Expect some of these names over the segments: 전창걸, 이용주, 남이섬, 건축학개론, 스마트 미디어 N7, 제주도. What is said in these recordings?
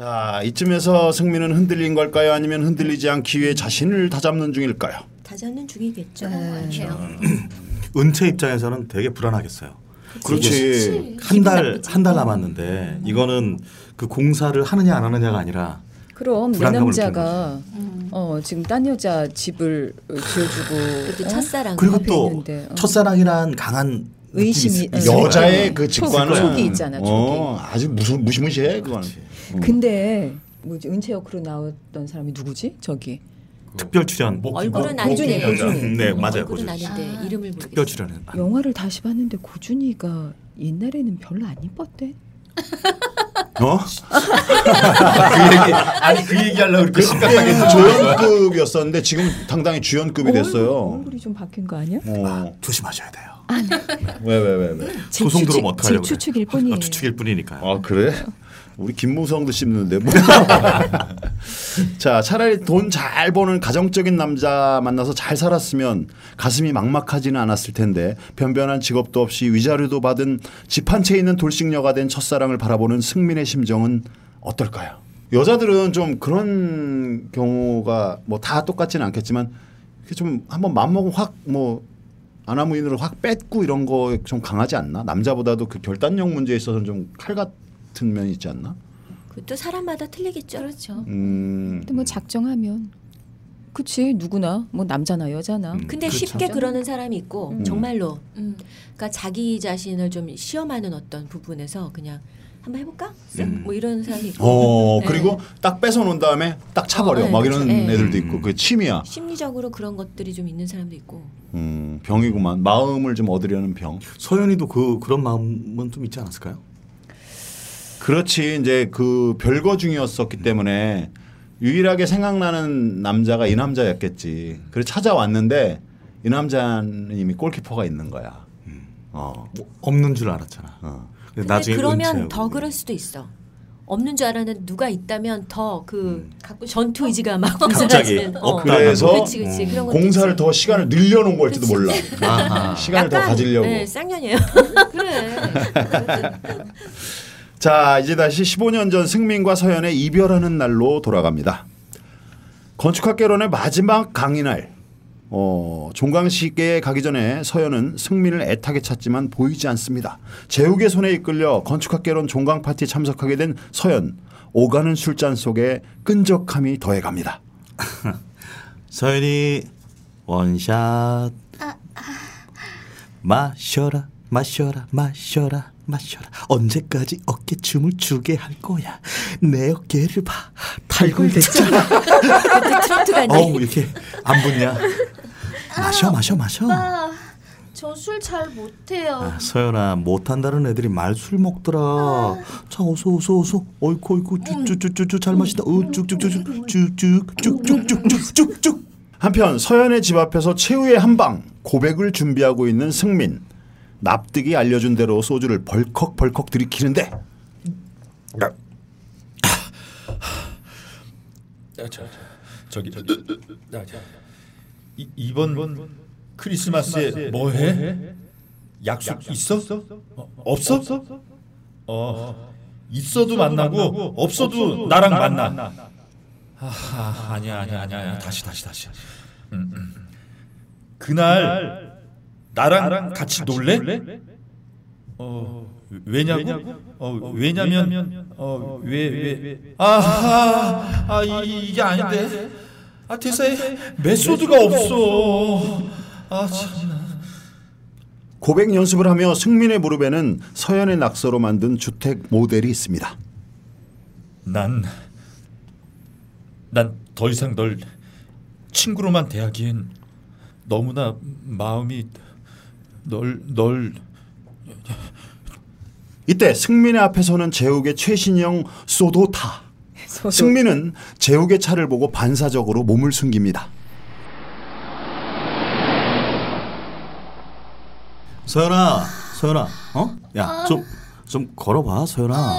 자, 이쯤에서 승민은 흔들린 걸까요? 아니면 흔들리지 않기 위해 자신을 다잡는 중일까요? 다잡는 중이겠죠. 그렇죠. 은채 입장에서는 되게 불안하겠어요. 그렇지. 한 달 남았는데 이거는 그 공사를 하느냐 안 하느냐가 아니라 그럼 내 남자가 지금 딴 여자 집을 지어주고 첫사랑 그리고 또 첫사랑이란 강한 의심이 여자의 그 직관은 촉이 있잖아. 아주 무시무시해 그건. 근데 뭐 은채 역으로 나왔던 사람이 누구지? 저기 특별 출연. 얼굴은 아닌데 고준이. 네, 맞아요. 얼굴은 아닌데 이름을 모르겠어요. 특별 출연은. 영화를 다시 봤는데 고준이가 옛날에는 별로 안 이뻤대. 어? 그 얘기, 아니 그 얘기하려고 그렇게 심각하게 조연급이었었는데 지금 당당히 주연급이 됐어요. 얼굴이 좀 바뀐 거 아니야? 조심하셔야 돼요. 왜? 소송 들어오면 어떡하려고. 제 추측일 뿐이에요. 추측일 뿐이니까요. 아 그래? 우리 김무성도 씹는데 뭐. 자, 차라리 돈 잘 버는 가정적인 남자 만나서 잘 살았으면 가슴이 막막하지는 않았을 텐데 변변한 직업도 없이 위자료도 받은 집 한 채 있는 돌싱녀가 된 첫사랑을 바라보는 승민의 심정은 어떨까요? 여자들은 좀 그런 경우가 뭐 다 똑같지는 않겠지만 좀 한번 맘먹으면 확 뭐 아나무인으로 확 뺏고 이런 거 좀 강하지 않나? 남자보다도 그 결단력 문제에 있어서는 좀 칼 같은 면이 있지 않나? 그것도 사람마다 틀리겠죠. 그렇죠. 근데 뭐 작정하면 그치 누구나 뭐 남자나 여자나. 근데 그렇죠. 쉽게 그러는 사람이 있고 정말로 그러니까 자기 자신을 좀 시험하는 어떤 부분에서 그냥 한번 해볼까? 뭐 이런 사람이 있고. 네. 그리고 딱 뺏어놓은 다음에 딱 차버려. 네, 막 이런 네. 애들도 있고. 그 취미야. 심리적으로 그런 것들이 좀 있는 사람도 있고. 병이구만. 마음을 좀 얻으려는 병. 서연이도 그런 마음은 좀 있지 않았을까요? 그렇지. 이제 그 별거 중이었었기 때문에 유일하게 생각나는 남자가 이 남자였겠지. 그래서 찾아왔는데 이 남자는 이미 골키퍼가 있는 거야. 뭐 없는 줄 알았잖아. 근데 나중에 그러면 더 그럴 수도 있어. 없는 줄 알았는데 누가 있다면 더 그 전투 의지가 막 갑자기 그래서 그치. 그런 공사를 더 시간을 늘려놓은 거일지도 몰라. 시간을 더 가지려고. 네, 쌍년이에요. 그래. 자, 이제 다시 15년 전 승민과 서연의 이별하는 날로 돌아갑니다. 건축학개론의 마지막 강의날 종강식에 가기 전에 서연은 승민을 애타게 찾지만 보이지 않습니다. 재욱의 손에 이끌려 건축학개론 종강파티에 참석하게 된 서연. 오가는 술잔 속에 끈적함이 더해갑니다. 서연이 원샷 마셔라 언제까지 어깨춤을 추게 할 거야. 내 어깨를 봐. 탈골됐잖아. 트로트가 아니야. 어우 이렇게 안 붙냐. 마셔. 오빠, 저 술 잘 못해요. 서연아 못한다는 애들이 말 술 먹더라. 자 어서 어이쿠 쭈쭈쭈쭈 잘 마시다. 쭉쭉쭉쭉쭉쭉쭉쭉쭉쭉쭉. 한편 서연의 집 앞에서 최후의 한방 고백을 준비하고 있는 승민. 납득이 알려준 대로 소주를 벌컥 들이키는데 이번 크리스마스에 뭐해? 약속 있어? 없어? 있어도 만나고 없어도 나랑 만나. 아니야 다시 그날 나랑 같이 놀래? 왜냐고? 왜냐면 이게 아닌데. 대사에 메소드가 없어. 참나. 고백 연습을 하며 승민의 무릎에는 서연의 낙서로 만든 주택 모델이 있습니다. 난 더 이상 널 친구로만 대하기엔 너무나 마음이 널 이때 승민의 앞에서는 재욱의 최신형 소도타. 승민은 재욱의 차를 보고 반사적으로 몸을 숨깁니다. 서연아 야 좀 걸어봐 서연아.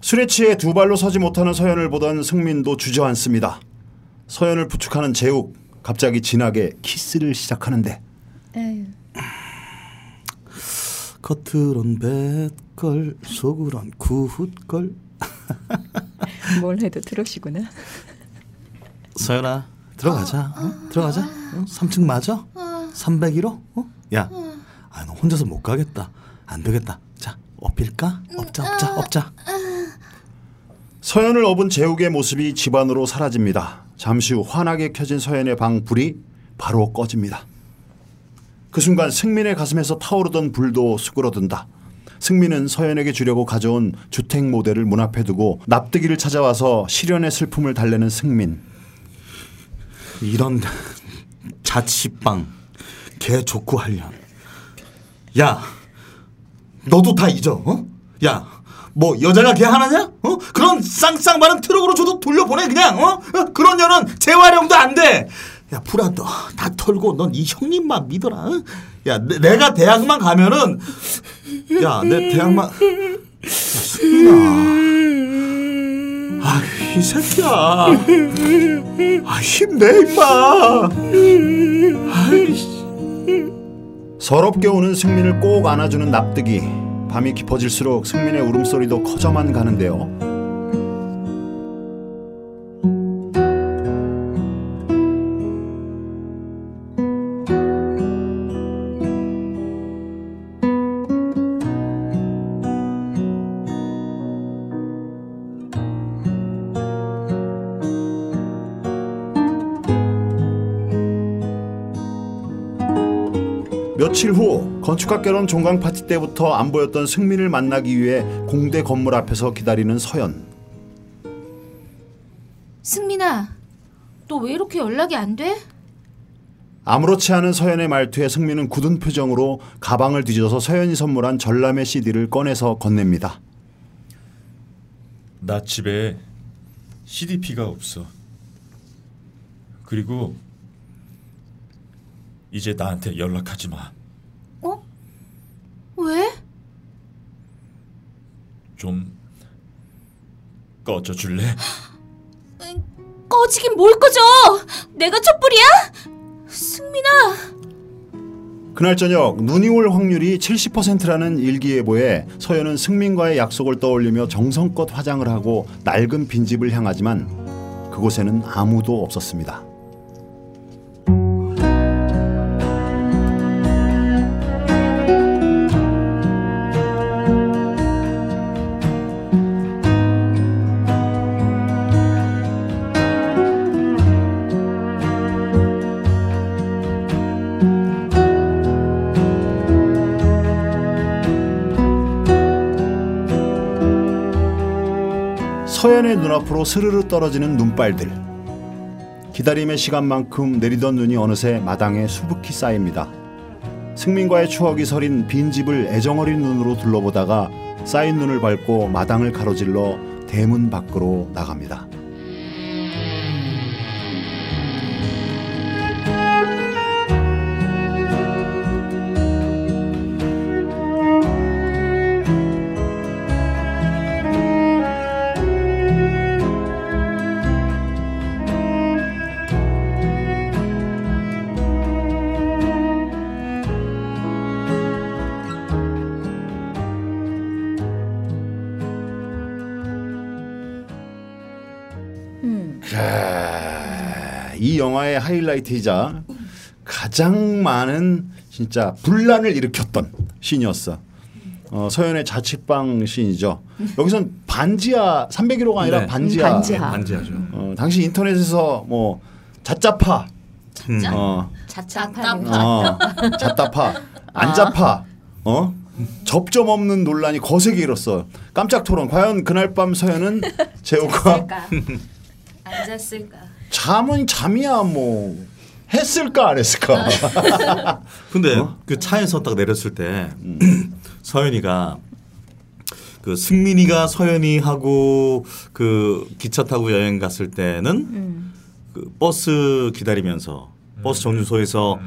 술에 취해 두 발로 서지 못하는 서연을 보던 승민도 주저앉습니다. 서연을 부축하는 재욱. 갑자기 진하게 키스를 시작하는데 에휴. 겉으론 뱃걸 속으론 구훗걸. 뭘 해도 트롯이구나. 서연아 들어가자. 들어가자. 3층 맞아? 301호? 야, 아, 너 혼자서 못 가겠다. 안 되겠다. 자, 업힐까? 업자. 서연을 업은 재욱의 모습이 집 안으로 사라집니다. 잠시 후 환하게 켜진 서연의 방 불이 바로 꺼집니다. 그 순간 승민의 가슴에서 타오르던 불도 수그러든다. 승민은 서연에게 주려고 가져온 주택 모델을 문 앞에 두고 납득이를 찾아와서 시련의 슬픔을 달래는 승민. 이런 자취방 개조구 하려. 야, 너도 다 잊어. 어? 야, 뭐 여자가 걔 하나냐? 어? 그런 쌍쌍 많은 트럭으로 줘도 돌려보내 그냥. 어? 그런 년은 재활용도 안 돼. 야, 불안도 다 털고 넌 이 형님만 믿어라. 어? 야, 내가 대학만 가면은, 야, 내 대학만, 야, 승민아, 아, 이 새끼야, 아, 힘내 임마. 서럽게 우는 승민을 꼭 안아주는 납득이. 밤이 깊어질수록 승민의 울음소리도 커져만 가는데요. 며칠 후 건축학개론 종강 파티 때부터 안 보였던 승민을 만나기 위해 공대 건물 앞에서 기다리는 서연. 승민아, 너 왜 이렇게 연락이 안 돼? 아무렇지 않은 서연의 말투에 승민은 굳은 표정으로 가방을 뒤져서 서연이 선물한 전람회 CD를 꺼내서 건넵니다. 나 집에 CDP가 없어. 그리고 이제 나한테 연락하지 마. 어? 왜? 좀 꺼져줄래? 꺼지긴 뭘 꺼져! 내가 촛불이야? 승민아! 그날 저녁 눈이 올 확률이 70%라는 일기예보에 서연은 승민과의 약속을 떠올리며 정성껏 화장을 하고 낡은 빈집을 향하지만 그곳에는 아무도 없었습니다. 서연의 눈앞으로 스르르 떨어지는 눈발들. 기다림의 시간만큼 내리던 눈이 어느새 마당에 수북히 쌓입니다. 승민과의 추억이 서린 빈집을 애정어린 눈으로 둘러보다가 쌓인 눈을 밟고 마당을 가로질러 대문 밖으로 나갑니다. 이 영화의 하이라이트이자 가장 많은 진짜 분란을 일으켰던 씬이었어. 서연의 자취방 씬이죠. 여기선 반지하 301호가 아니라 네. 반지하죠. 당시 인터넷에서 뭐 자짜파, 자짜파, 안자파, 접점 없는 논란이 거세게 일었어. 깜짝 토론. 과연 그날 밤 서연은 재호가 안 잤을까? 잠은 잠이야 뭐. 했을까 안 했을까? 근데 그 차에서 딱 내렸을 때 서연이가 그 승민이가 서연이하고 그 기차 타고 여행 갔을 때는 그 버스 기다리면서 버스 정류소에서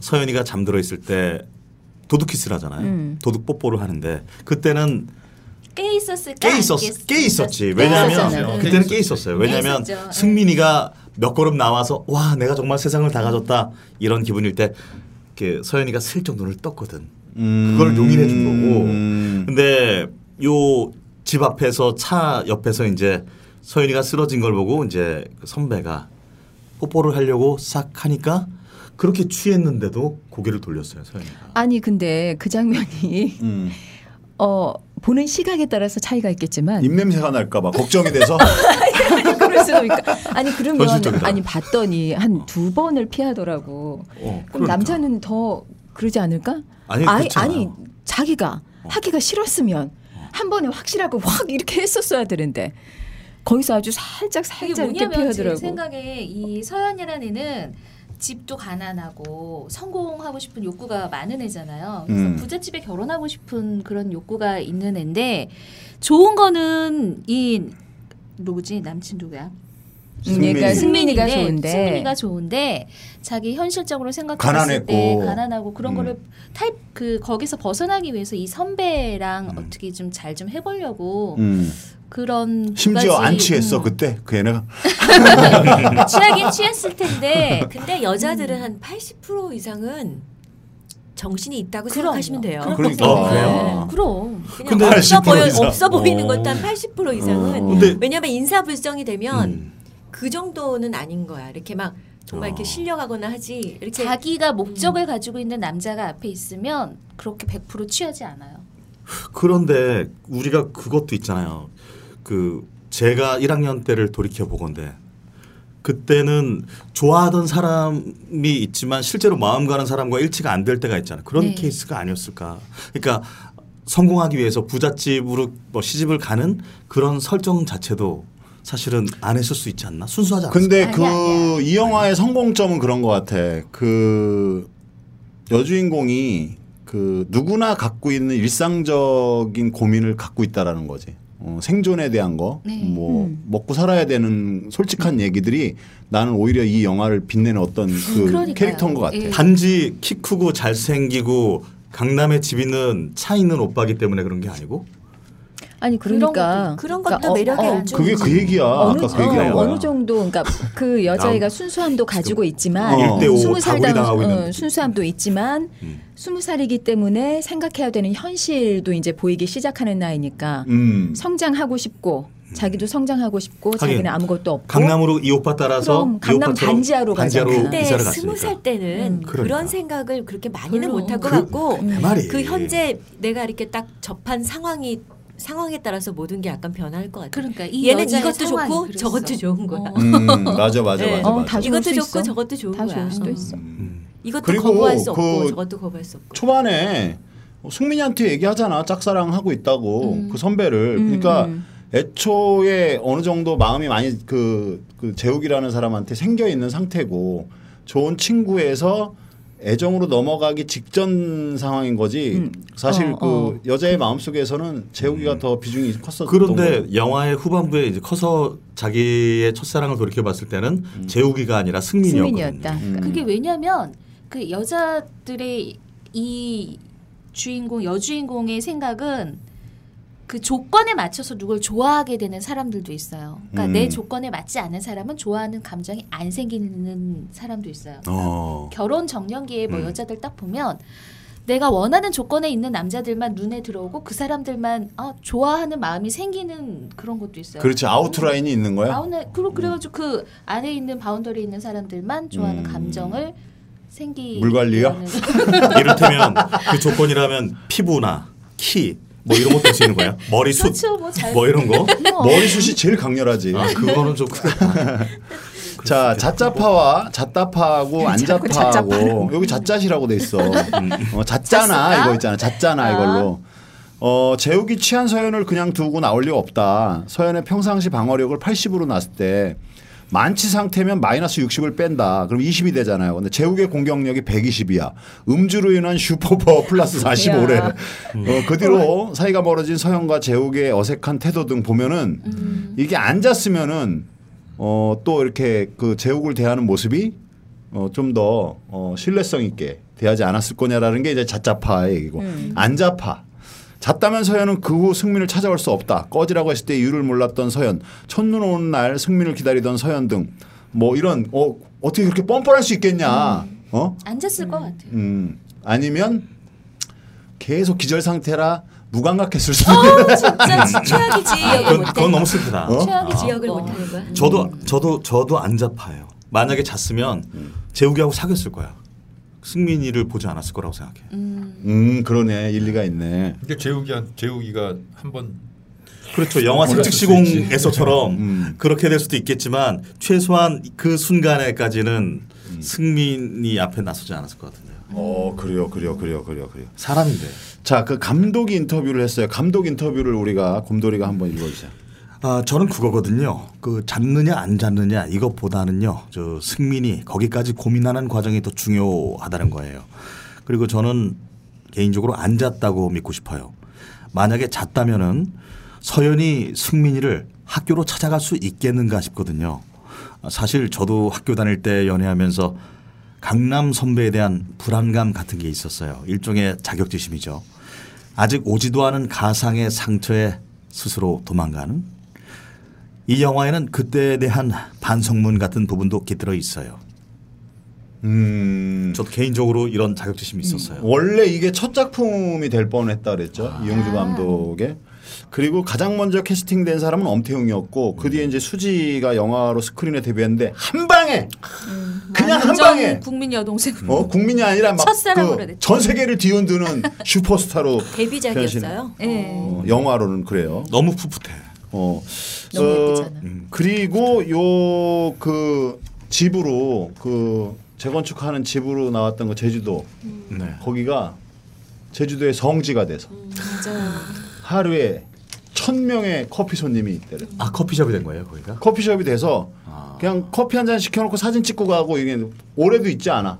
서연이가 잠들어 있을 때 도둑 키스를 하잖아요. 도둑 뽀뽀를 하는데 그때는 깨 있었지. 왜냐하면 그때는 깨 있었어요. 왜냐하면 승민이가 몇 걸음 나와서 와 내가 정말 세상을 다 가졌다 이런 기분일 때 이렇게 서연이가 슬쩍 눈을 떴거든. 그걸 용인해 준 거고. 근데 요 집 앞에서 차 옆에서 이제 서윤이가 쓰러진 걸 보고 이제 선배가 뽀뽀를 하려고 싹 하니까 그렇게 취했는데도 고개를 돌렸어요, 서윤이가. 아니 근데 그 장면이 보는 시각에 따라서 차이가 있겠지만 입냄새가 날까 봐 걱정이 돼서. 아니 그럴 수도 있고. 아니 그러면 현실적이다. 아니 봤더니 한 두 번을 피하더라고. 그럼 그러니까. 남자는 더 그러지 않을까? 아니 자기가 하기가 싫었으면 한 번에 확실하고 확 이렇게 했었어야 되는데 거기서 아주 살짝 이렇게 피하더라고. 제 생각에 이 서연이라는 애는 집도 가난하고 성공하고 싶은 욕구가 많은 애잖아요. 그래서 부잣집에 결혼하고 싶은 그런 욕구가 있는 애인데 좋은 거는 이 누구지? 남친 누구야? 승민이가 좋은데. 승민이가 좋은데 자기 현실적으로 생각했을 때 가난하고 그런 거를 타입 그 거기서 벗어나기 위해서 이 선배랑 어떻게 좀 잘 좀 해보려고 그런 심지어 안 취했어 그때 그 애는 취하긴 취했을 텐데 근데 여자들은 한 80% 이상은 정신이 있다고 생각하시면 돼요. 그러니까. 그래요? 그럼. 그냥 없어 보이는 것도 한 80% 이상은. 왜냐하면 인사불성이 되면 그 정도는 아닌 거야. 이렇게 막 정말 이렇게 실려가거나 하지. 이렇게 자기가 목적을 가지고 있는 남자가 앞에 있으면 그렇게 100% 취하지 않아요. 그런데 우리가 그것도 있잖아요. 그 제가 1학년 때를 돌이켜 보건대 그때는 좋아하던 사람이 있지만 실제로 마음 가는 사람과 일치가 안 될 때가 있잖아요. 그런 케이스가 아니었을까. 그러니까 성공하기 위해서 부잣집으로 뭐 시집을 가는 그런 설정 자체도 사실은 안 했을 수 있지 않나? 순수하지 않았을까? 근데 그 이 영화의 성공점은 그런 것 같아. 그 여주인공이 그 누구나 갖고 있는 일상적인 고민을 갖고 있다라는 거지. 생존에 대한 거, 뭐 먹고 살아야 되는 솔직한 얘기들이 나는 오히려 이 영화를 빛내는 어떤 그 그러니까요. 캐릭터인 것 같아. 단지 키 크고 잘생기고 강남에 집 있는 차 있는 오빠기 때문에 그런 게 아니고. 아니 그러니까 그런 것도 매력이 안 좋은 그게 그 얘기야. 아까 그 얘기야. 어느 정도 그러니까 그 여자애가 순수함도 가지고 있지만 20살당 순수함도 있지만 20살이기 때문에 생각해야 되는 현실도 이제 보이기 시작하는 나이니까 성장하고 싶고 자기도 성장하고 싶고 자기는 아무것도 없고 강남으로 이 오빠 따라서 그럼 강남 반지하로 가잖아. 근데 20살 때는 그런 생각을 그렇게 많이는 못할 것 같고 그 현재 내가 이렇게 딱 접한 상황에 따라서 모든 게 약간 변할 것 같아요. 그러니까 이 얘는 이것도 좋고 그랬어. 저것도 좋은 거야. 맞아. 다 이것도 좋고 있어. 저것도 좋은 다 거야. 좋을 수도 있어. 이것도 거부할 수 없고 저것도 거부할 수 없고. 초반에 승민이한테 얘기하잖아. 짝사랑하고 있다고 그 선배를. 그러니까 애초에 어느 정도 마음이 많이 그 재욱이라는 사람한테 생겨 있는 상태고 좋은 친구에서 애정으로 넘어가기 직전 상황인 거지. 사실 그 여자의 마음속에서는 재욱이가 더 비중이 컸었던 거고. 그런데 영화의 후반부에 이제 커서 자기의 첫사랑을 돌이켜 봤을 때는 재욱이가 아니라 승민이었거든요. 그게 왜냐면 그 여자들의 이 주인공 여주인공의 생각은 그 조건에 맞춰서 누굴 좋아하게 되는 사람들도 있어요. 그러니까 내 조건에 맞지 않은 사람은 좋아하는 감정이 안 생기는 사람도 있어요. 그러니까 결혼 정년기에 뭐 여자들 딱 보면 내가 원하는 조건에 있는 남자들만 눈에 들어오고 그 사람들만 좋아하는 마음이 생기는 그런 것도 있어요. 그렇지. 아웃라인이 있는 거야? 그래가지고 그 안에 있는 바운더리에 있는 사람들만 좋아하는 감정을 생기는. 물관리요? 이를테면 그 조건이라면 피부나 키. 뭐 이런 것도 할 수 있는 거야? 머리숱 그렇죠, 뭐 이런 거? 머리숱이 제일 강렬하지. 그거는 좀 자, 잣자파와 잣다파하고 안자파하고 여기 잣잣이라고 돼 있어. 잣자나 이거 있잖아. 잣자나 이걸로. 재욱이 취한 서연을 그냥 두고 나올 리가 없다. 서연의 평상시 방어력을 80으로 놨을 때 만취 상태면 마이너스 60을 뺀다. 그럼 20이 되잖아요. 근데 재욱의 공격력이 120이야. 음주로 인한 슈퍼퍼 플러스 45래. 그 뒤로 사이가 멀어진 서현과 재욱의 어색한 태도 등 보면은 이게 앉았으면은 또 이렇게 그 재욱을 대하는 모습이 좀 더 신뢰성 있게 대하지 않았을 거냐라는 게 이제 잣자파의 얘기고 안자파. 잤다면 서현은 그 후 승민을 찾아올 수 없다. 꺼지라고 했을 때 이유를 몰랐던 서현. 첫눈 오는 날 승민을 기다리던 서현 등 뭐 이런 어떻게 그렇게 뻔뻔할 수 있겠냐. 안 잤을 것 같아요. 아니면 계속 기절 상태라 무감각했을 수도 있어요. 진짜 최악이지. 그건 너무 슬프다. 어? 최악의 지역을 못하는 거야. 저도 안 잡아요. 만약에 잤으면 재욱이하고 사귀었을 거야. 승민이를 보지 않았을 거라고 생각해. 그러네, 일리가 있네. 근데 재욱이가 한번 그렇죠. 영화 색즉시공에서처럼 그렇게 될 수도 있겠지만 최소한 그 순간에까지는 승민이 앞에 나서지 않았을 것 같은데요. 그래요. 사람인데. 자, 그 감독이 인터뷰를 했어요. 감독 인터뷰를 우리가 곰돌이가 한번 읽어주세요. 아, 저는 그거거든요. 그 잡느냐 안 잡느냐 이것보다는요, 저 승민이 거기까지 고민하는 과정이 더 중요하다는 거예요. 그리고 저는 개인적으로 안 잤다고 믿고 싶어요. 만약에 잤다면은 서연이 승민이를 학교로 찾아갈 수 있겠는가 싶거든요. 사실 저도 학교 다닐 때 연애하면서 강남 선배에 대한 불안감 같은 게 있었어요. 일종의 자격지심이죠. 아직 오지도 않은 가상의 상처에 스스로 도망가는. 이 영화에는 그때에 대한 반성문 같은 부분도 깃들어 있어요. 저도 개인적으로 이런 자격지심이 있었어요. 원래 이게 첫 작품이 될 뻔했다 그랬죠. 이용주 감독의. 그리고 가장 먼저 캐스팅된 사람은 엄태웅이었고 그 뒤에 이제 수지가 영화로 스크린에 데뷔했는데 한 방에 그냥 한 방에 국민 여동생 국민이 아니라 막 그 전 세계를 뒤흔드는 슈퍼스타로 데뷔작이었어요. 영화로는 그래요. 너무 풋풋해. 너무 예쁘잖아. 그리고 요 그 집으로 그 재건축하는 집으로 나왔던 거 제주도 거기가 제주도의 성지가 돼서 하루에 1000명의 커피 손님이 있대요. 아, 커피숍이 된 거예요, 거기가? 커피숍이 돼서 그냥 커피 한 잔 시켜놓고 사진 찍고 가고 이게 올해도 있지 않아.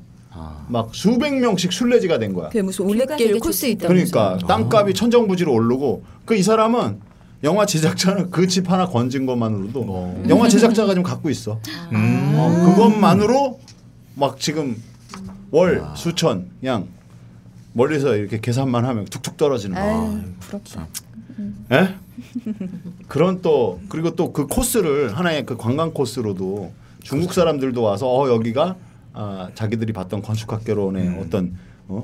막 수백 명씩 순례지가 된 거야. 그게 무슨 올레길 코스 있다. 그러니까 땅값이 천정부지로 오르고 그 이 사람은 영화 제작자는 그 집 하나 건진 것만으로도 영화 제작자가 지금 갖고 있어. 그것만으로 막 지금 월 수천 그냥 멀리서 이렇게 계산만 하면 툭툭 떨어지는 거. 부럽다. 예? 그런 또 그리고 또 그 코스를 하나의 그 관광 코스로도 중국 사람들도 와서 여기가 자기들이 봤던 건축학개론의 어떤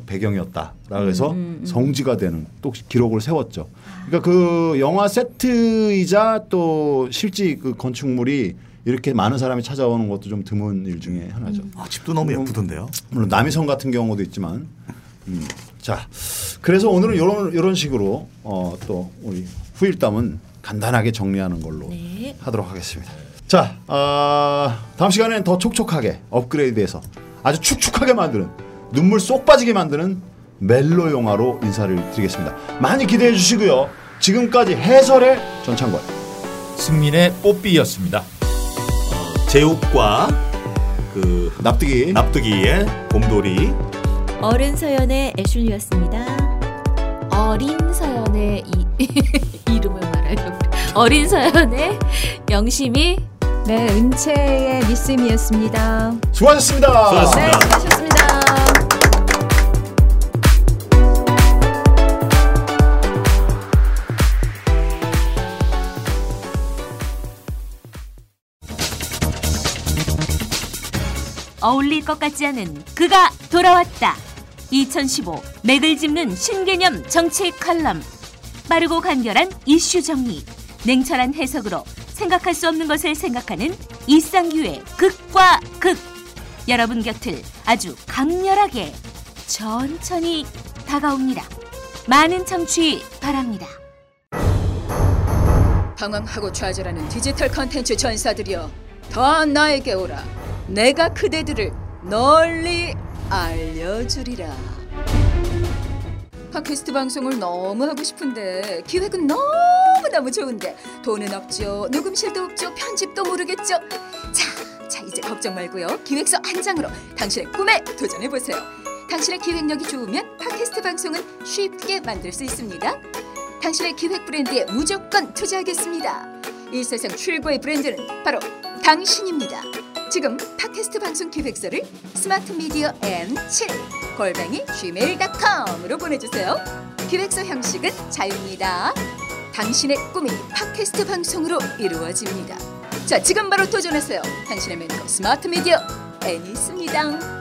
배경이었다라고 해서 성지가 되는 또 기록을 세웠죠. 그러니까 그 영화 세트이자 또 실제 그 건축물이 이렇게 많은 사람이 찾아오는 것도 좀 드문 일 중에 하나죠. 아, 집도 너무 예쁘던데요. 물론 남이섬 같은 경우도 있지만. 자, 그래서 오늘은 이런 식으로 또 우리 후일담은 간단하게 정리하는 걸로 하도록 하겠습니다. 자, 다음 시간에는 더 촉촉하게 업그레이드해서 아주 축축하게 만드는 눈물 쏙 빠지게 만드는 멜로 영화로 인사를 드리겠습니다. 많이 기대해 주시고요. 지금까지 해설의 전창걸, 승민의 뽀삐였습니다. 제욱과 그 납득이의 곰돌이, 어른 서연의 애슐리였습니다. 어린 서연의 이름을 말하려고 어린 서연의 영심이, 네, 은채의 미스미였습니다. 수고하셨습니다. 네, 수고하셨습니다. 어울릴 것 같지 않은 그가 돌아왔다. 2015 맥을 짚는 신개념 정치 칼럼, 빠르고 간결한 이슈 정리, 냉철한 해석으로 생각할 수 없는 것을 생각하는 이상규의 극과 극, 여러분 곁을 아주 강렬하게 천천히 다가옵니다. 많은 청취 바랍니다. 방황하고 좌절하는 디지털 컨텐츠 전사들이여, 더 나에게 오라. 내가 그대들을 널리 알려주리라. 팟캐스트 방송을 너무 하고 싶은데 기획은 너무너무 좋은데 돈은 없죠. 녹음실도 없죠. 편집도 모르겠죠. 자, 이제 걱정 말고요. 기획서 한 장으로 당신의 꿈에 도전해보세요. 당신의 기획력이 좋으면 팟캐스트 방송은 쉽게 만들 수 있습니다. 당신의 기획 브랜드에 무조건 투자하겠습니다. 이 세상 최고의 브랜드는 바로 당신입니다. 지금 팟캐스트 방송 기획서를 스마트 미디어 N7 @gmail.com으로 보내주세요. 기획서 형식은 자유입니다. 당신의 꿈이 팟캐스트 방송으로 이루어집니다. 자, 지금 바로 도전하세요. 당신의 멘토 스마트 미디어 N 있습니다.